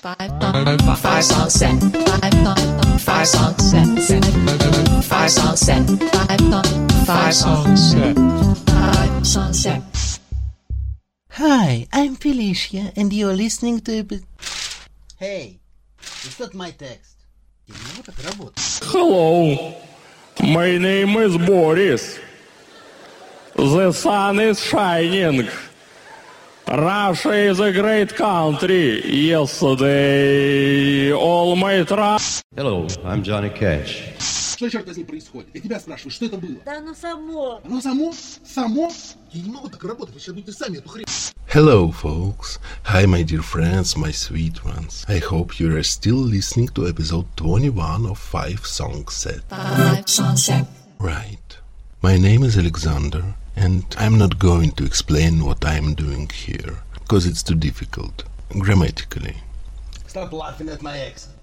5 songs set. Hi, I'm Felicia, and you're listening to... Hey, it's not my text. Hello, my name is Boris. The sun is shining. Russia is a great country. Yesterday, all my trust. Hello, I'm Johnny Cash. Что черт возьми происходит? Я тебя спрашиваю, что это было? Да оно само. Оно само? Само? Я не могу так работать, вы сейчас будете сами эту хрень. Hello, folks. Hi, my dear friends, my sweet ones. I hope you are still listening to episode 21 of 5 Song Set. 5 Song Set. Right. My name is Alexander. And I'm not going to explain what I'm doing here, because it's too difficult, grammatically. Stop laughing at my accent.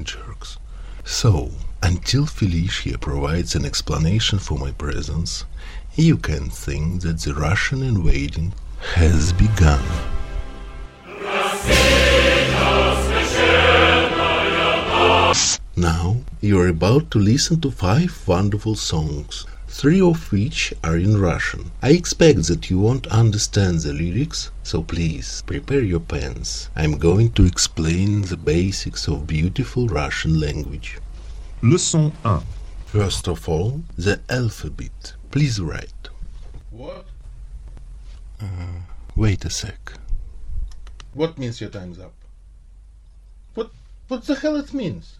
Jerks. So, until Felicia provides an explanation for my presence, you can think that the Russian invasion has begun. Now, you're about to listen to 5 wonderful songs. 3 of which are in Russian. I expect that you won't understand the lyrics, so please, prepare your pens. I'm going to explain the basics of beautiful Russian language. Leçon 1. First of all, the alphabet. Please write. What? Wait a sec. What means your time's up? What the hell it means?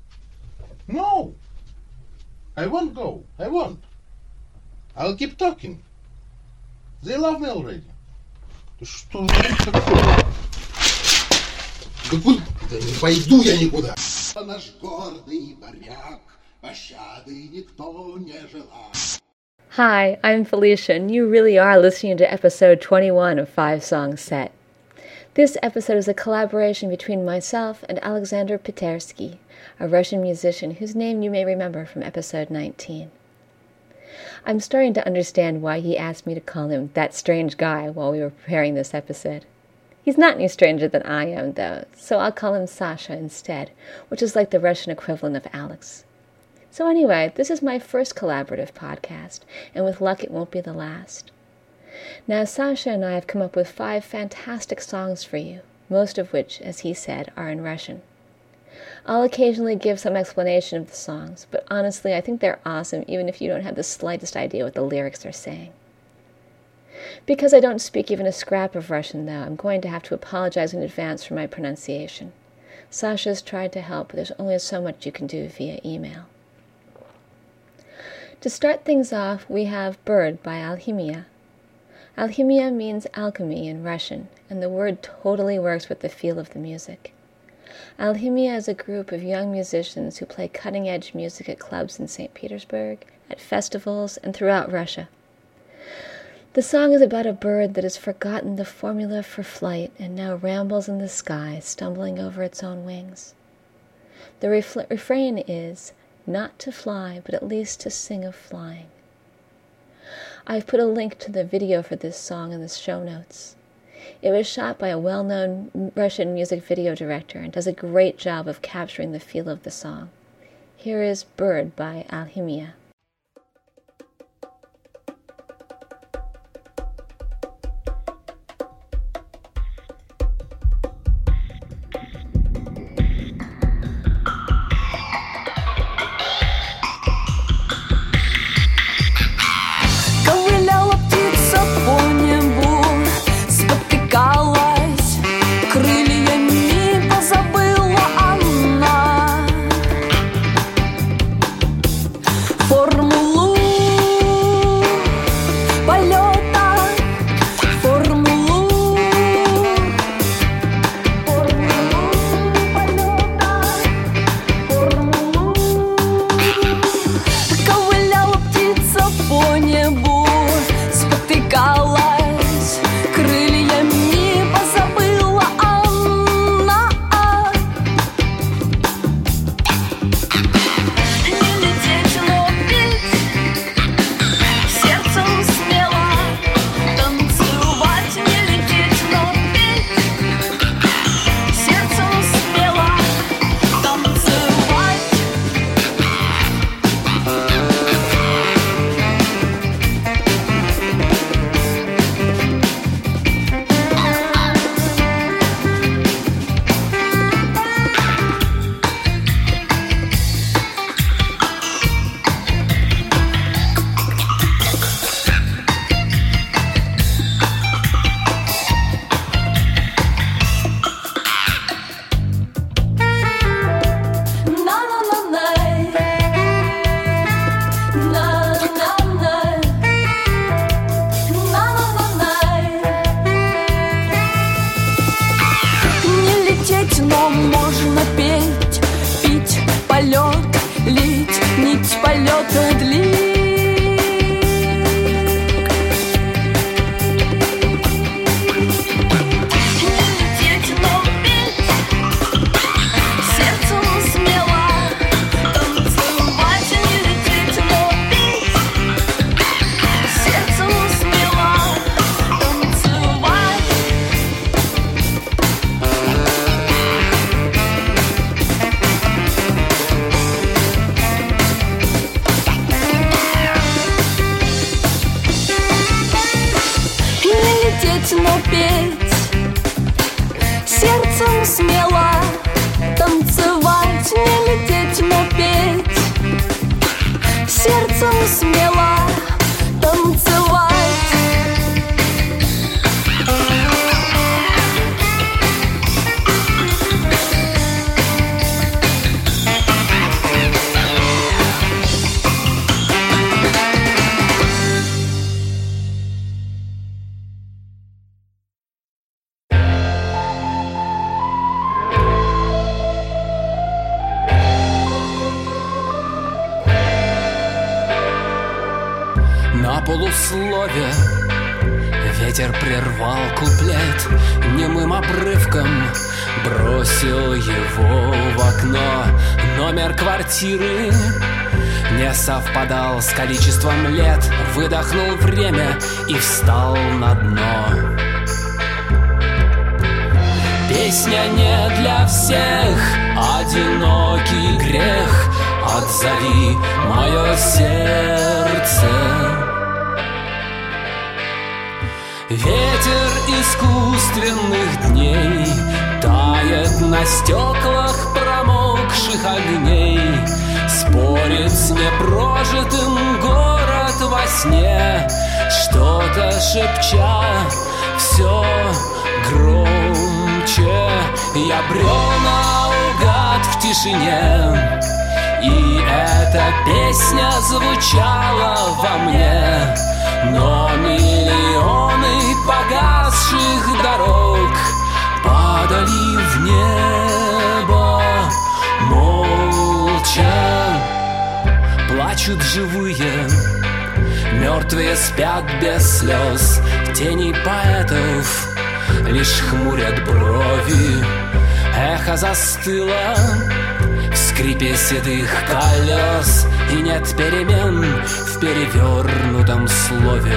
No! I won't go. I won't. I'll keep talking. They love me already. Что же такое? Да куда? Не пойду я никуда. Наш гордый моряк, пощады никто не желал. Hi, I'm Felicia, and you really are listening to episode 21 of 5 Song Set. This episode is a collaboration between myself and Alexander Petersky, a Russian musician whose name you may remember from episode 19. I'm starting to understand why he asked me to call him that strange guy while we were preparing this episode. He's not any stranger than I am, though, so I'll call him Sasha instead, which is like the Russian equivalent of Alex. So anyway, this is my first collaborative podcast, and with luck it won't be the last. Now, Sasha and I have come up with 5 fantastic songs for you, most of which, as he said, are in Russian. I'll occasionally give some explanation of the songs, but honestly, I think they're awesome even if you don't have the slightest idea what the lyrics are saying. Because I don't speak even a scrap of Russian, though, I'm going to have to apologize in advance for my pronunciation. Sasha's tried to help, but there's only so much you can do via email. To start things off, we have Bird by Alkhimiya. Alkhimiya means alchemy in Russian, and the word totally works with the feel of the music. Alkhimiya is a group of young musicians who play cutting-edge music at clubs in St. Petersburg, at festivals, and throughout Russia. The song is about a bird that has forgotten the formula for flight and now rambles in the sky, stumbling over its own wings. The refrain is, not to fly, but at least to sing of flying. I've put a link to the video for this song in the show notes. It was shot by a well-known Russian music video director and does a great job of capturing the feel of the song. Here is Bird by Alkhimiya. For полуслове. Ветер прервал куплет немым обрывком, бросил его в окно. Номер квартиры не совпадал с количеством лет. Выдохнул время и встал на дно. Песня не для всех, одинокий грех. Отзови мое сердце. Ветер искусственных дней тает на стеклах промокших огней. Спорит с непрожитым город во сне, что-то шепча все громче. Я брел наугад в тишине, и эта песня звучала во мне. Но миллионы погасших дорог падали в небо молча. Плачут живые, мертвые спят без слез. Тени поэтов лишь хмурят брови. Эхо застыло в скрипе седых колес, и нет перемен в перевернутом слове.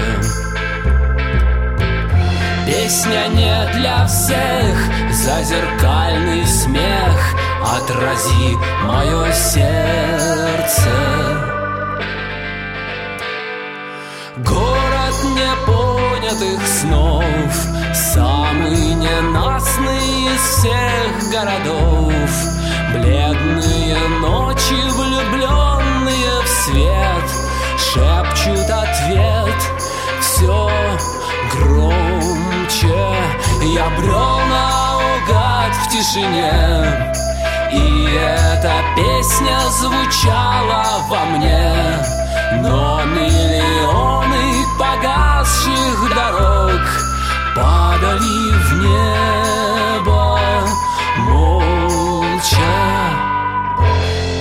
Песня не для всех, зазеркальный смех. Отрази мое сердце. Город непонятых снов, самый ненастный из всех городов. Бледные ночи, влюбленные в свет, шепчут ответ все громче. Я брел наугад в тишине, и эта песня звучала во мне. Но миллионы погасших дорог падали в небо молча.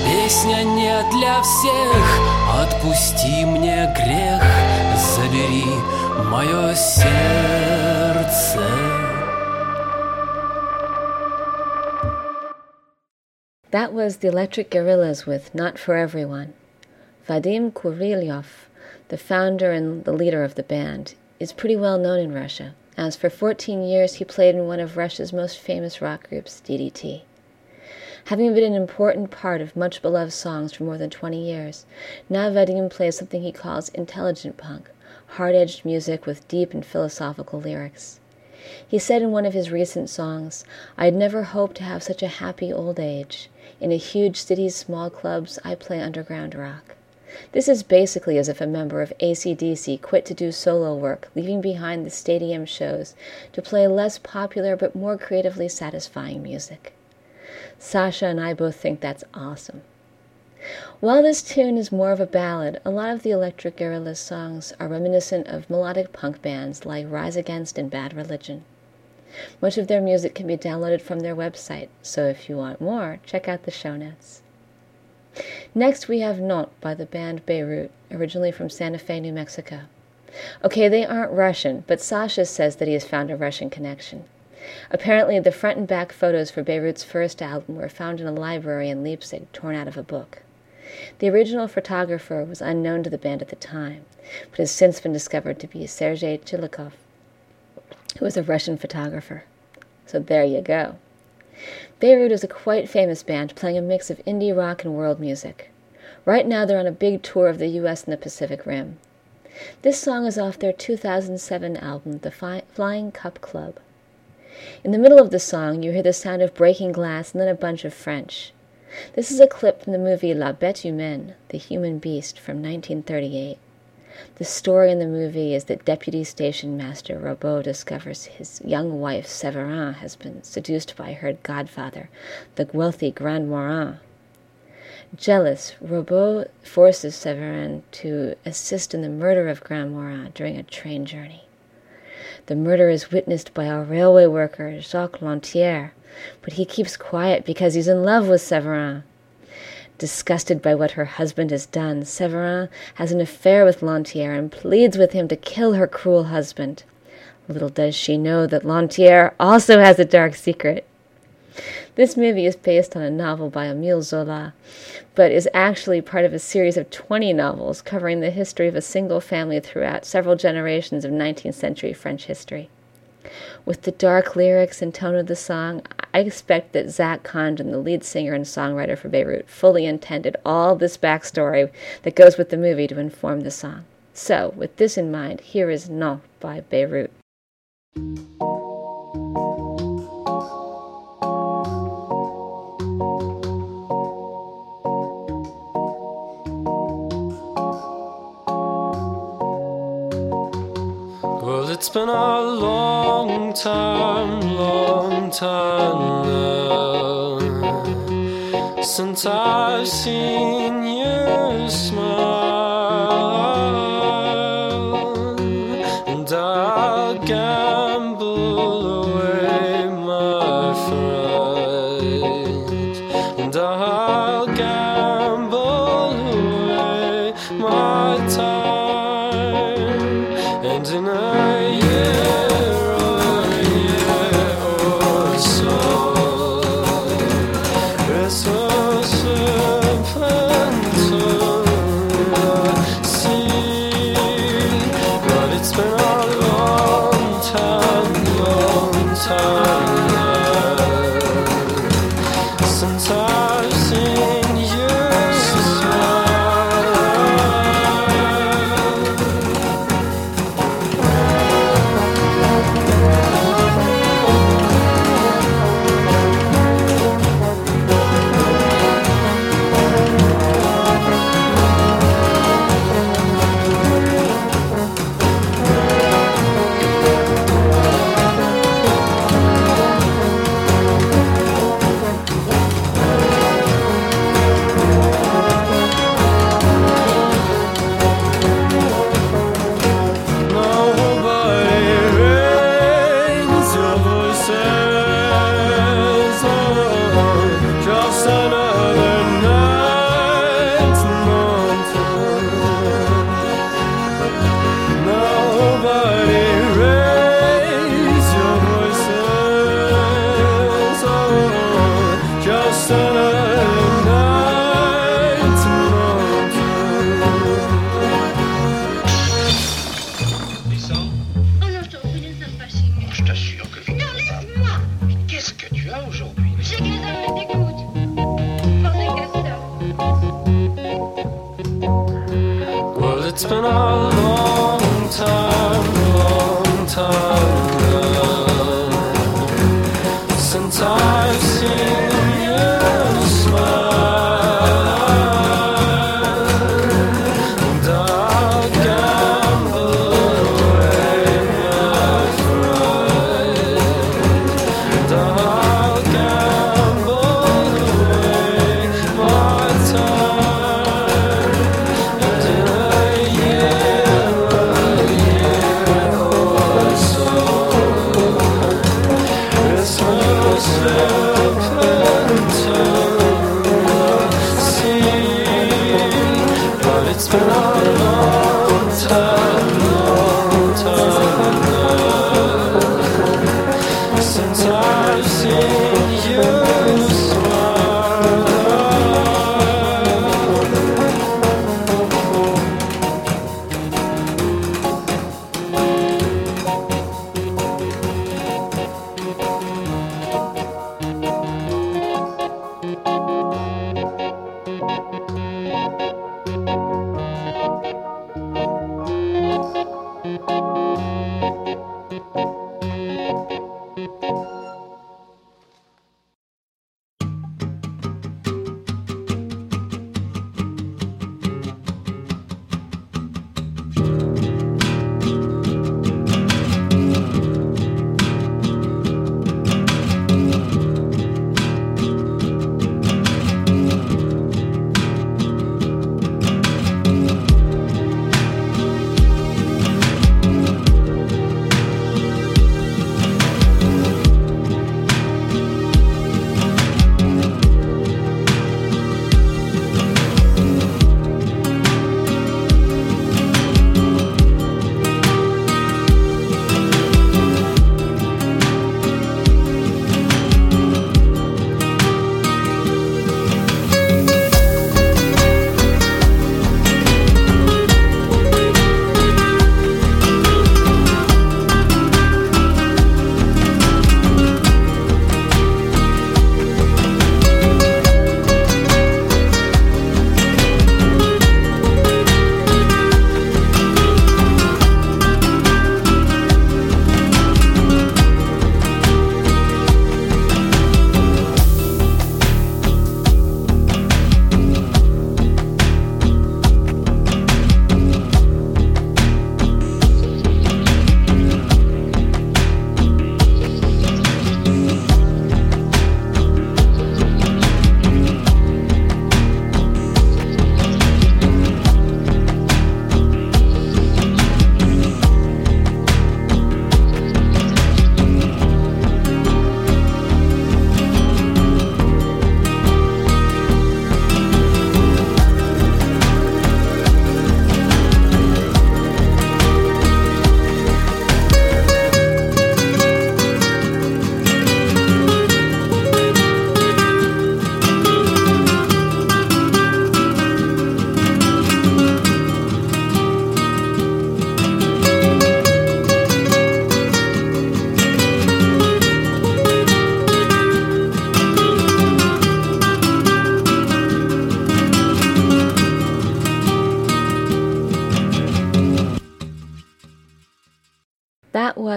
Песня не для всех, отпусти мне грех, забери мое сердце. That was the Electric Guerrillas with Not For Everyone. Vadim Kurilyov, the founder and the leader of the band, is pretty well known in Russia, as for 14 years he played in one of Russia's most famous rock groups, DDT. Having been an important part of much-beloved songs for more than 20 years, now Vadim plays something he calls intelligent punk, hard-edged music with deep and philosophical lyrics. He said in one of his recent songs, "I'd never hoped to have such a happy old age. In a huge city's small clubs, I play underground rock." This is basically as if a member of AC/DC quit to do solo work, leaving behind the stadium shows to play less popular but more creatively satisfying music. Sasha and I both think that's awesome. While this tune is more of a ballad, a lot of the Electric Guerrillas songs are reminiscent of melodic punk bands like Rise Against and Bad Religion. Much of their music can be downloaded from their website, so if you want more, check out the show notes. Next we have Not by the band Beirut, originally from Santa Fe, New Mexico. Okay, they aren't Russian, but Sasha says that he has found a Russian connection. Apparently the front and back photos for Beirut's first album were found in a library in Leipzig, torn out of a book. The original photographer was unknown to the band at the time, but has since been discovered to be Sergei Chilikov, who was a Russian photographer. So there you go. Beirut is a quite famous band playing a mix of indie rock and world music. Right now they're on a big tour of the U.S. and the Pacific Rim. This song is off their 2007 album, The Flying Cup Club. In the middle of the song, you hear the sound of breaking glass and then a bunch of French. This is a clip from the movie La Bête Humaine, The Human Beast, from 1938. The story in the movie is that Deputy Station Master Robot discovers his young wife, Severin, has been seduced by her godfather, the wealthy Grand Morin. Jealous, Robot forces Severin to assist in the murder of Grand Morin during a train journey. The murder is witnessed by our railway worker, Jacques Lantier, but he keeps quiet because he's in love with Severin. Disgusted by what her husband has done, Severin has an affair with Lantier and pleads with him to kill her cruel husband. Little does she know that Lantier also has a dark secret. This movie is based on a novel by Emile Zola, but is actually part of a series of 20 novels covering the history of a single family throughout several generations of 19th century French history. With the dark lyrics and tone of the song, I expect that Zach Condon, the lead singer and songwriter for Beirut, fully intended all this backstory that goes with the movie to inform the song. So, with this in mind, here is Non by Beirut. It's been a long time now, since I've seen you smile, and I'll gamble away my fright, and I'll gamble away my time, and in a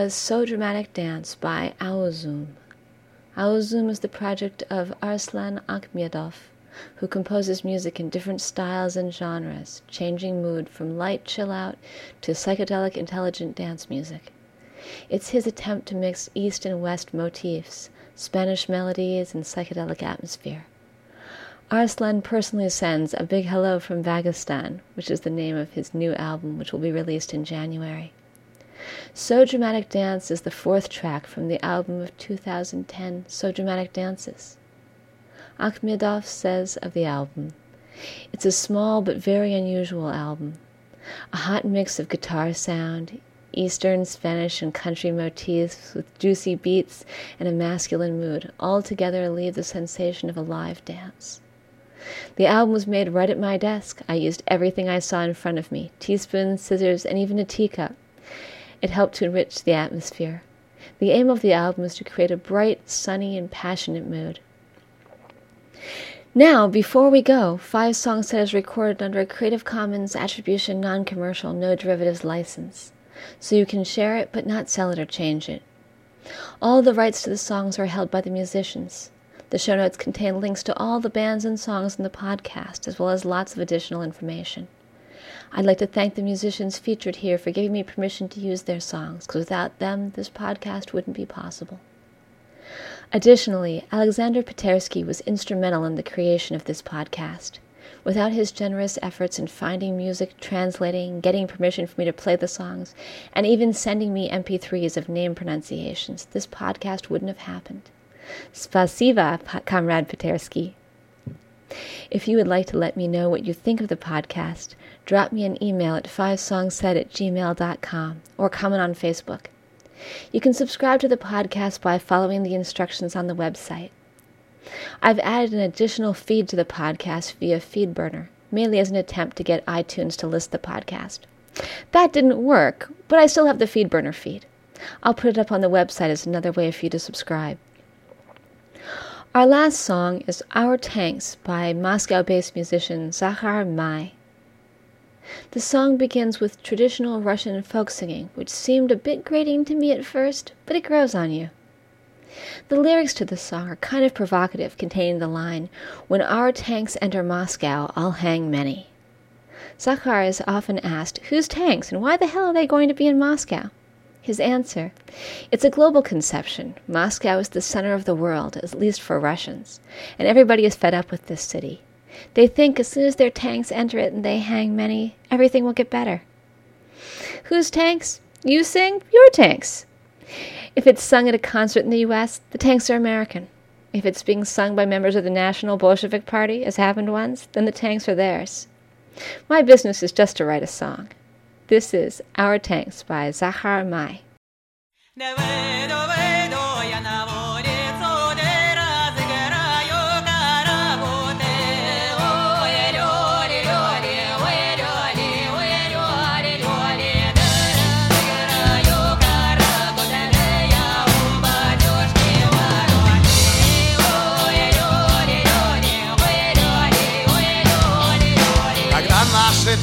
was So Dramatic Dance by Auzum. Auzum is the project of Arslan Akhmiedov, who composes music in different styles and genres, changing mood from light chill-out to psychedelic intelligent dance music. It's his attempt to mix East and West motifs, Spanish melodies, and psychedelic atmosphere. Arslan personally sends a big hello from Vagistan, which is the name of his new album, which will be released in January. So Dramatic Dance is the fourth track from the album of 2010, So Dramatic Dances. Akhmiedov says of the album, "It's a small but very unusual album. A hot mix of guitar sound, Eastern, Spanish, and country motifs with juicy beats and a masculine mood, all together leave the sensation of a live dance. The album was made right at my desk. I used everything I saw in front of me, teaspoons, scissors, and even a teacup. It helped to enrich the atmosphere. The aim of the album is to create a bright, sunny, and passionate mood." Now, before we go, 5 songs that is recorded under a Creative Commons Attribution Non-Commercial No Derivatives license, so you can share it but not sell it or change it. All the rights to the songs are held by the musicians. The show notes contain links to all the bands and songs in the podcast, as well as lots of additional information. I'd like to thank the musicians featured here for giving me permission to use their songs, because without them, this podcast wouldn't be possible. Additionally, Alexander Petersky was instrumental in the creation of this podcast. Without his generous efforts in finding music, translating, getting permission for me to play the songs, and even sending me MP3s of name pronunciations, this podcast wouldn't have happened. Spasiba, Comrade Petersky. If you would like to let me know what you think of the podcast, drop me an email at 5songset@gmail.com or comment on Facebook. You can subscribe to the podcast by following the instructions on the website. I've added an additional feed to the podcast via FeedBurner, mainly as an attempt to get iTunes to list the podcast. That didn't work, but I still have the FeedBurner feed. I'll put it up on the website as another way for you to subscribe. Our last song is Our Tanks by Moscow-based musician Zakhar Mai. The song begins with traditional Russian folk singing, which seemed a bit grating to me at first, but it grows on you. The lyrics to the song are kind of provocative, containing the line, "When our tanks enter Moscow, I'll hang many." Zakhar is often asked, whose tanks and why the hell are they going to be in Moscow? His answer, it's a global conception. Moscow is the center of the world, at least for Russians, and everybody is fed up with this city. They think as soon as their tanks enter it and they hang many, everything will get better. Whose tanks? You sing your tanks. If it's sung at a concert in the U.S., the tanks are American. If it's being sung by members of the National Bolshevik Party, as happened once, then the tanks are theirs. My business is just to write a song. This is Our Tanks by Zakhar Mai.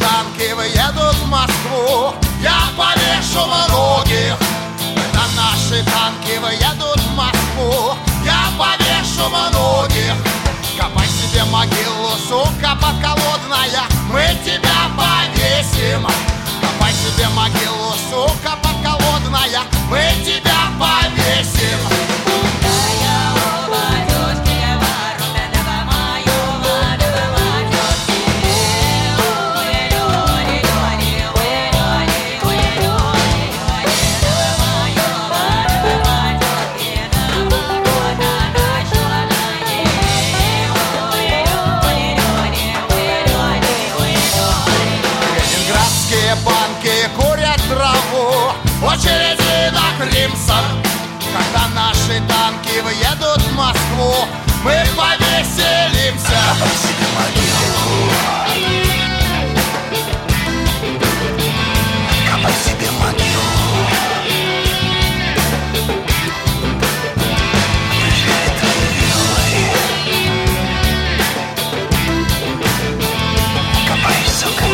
Танки выедут в Москву, я повешу многих. Копай себе могилу, сука подколодная, мы тебя повесим. Копай себе могилу, сука подколодная, мы тебя повесим. Когда наши танки выедут в Москву, мы повеселимся. Копай себе могилу. Копай, сука.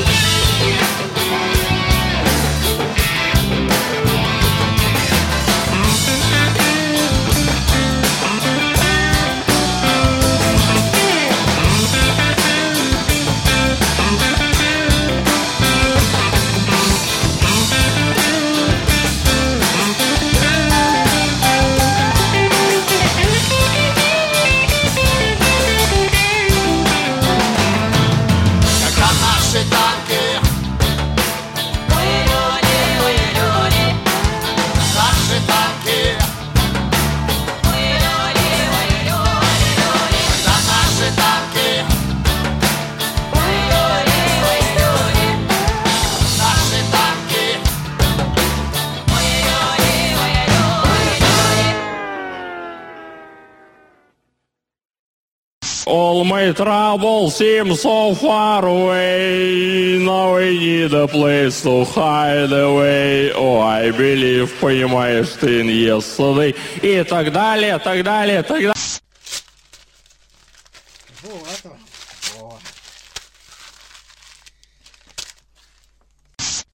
All my trouble seems so far away. Now I need a place to hide away. Oh, I believe, понимаешь, ты in yesterday. И так далее, так далее, так далее.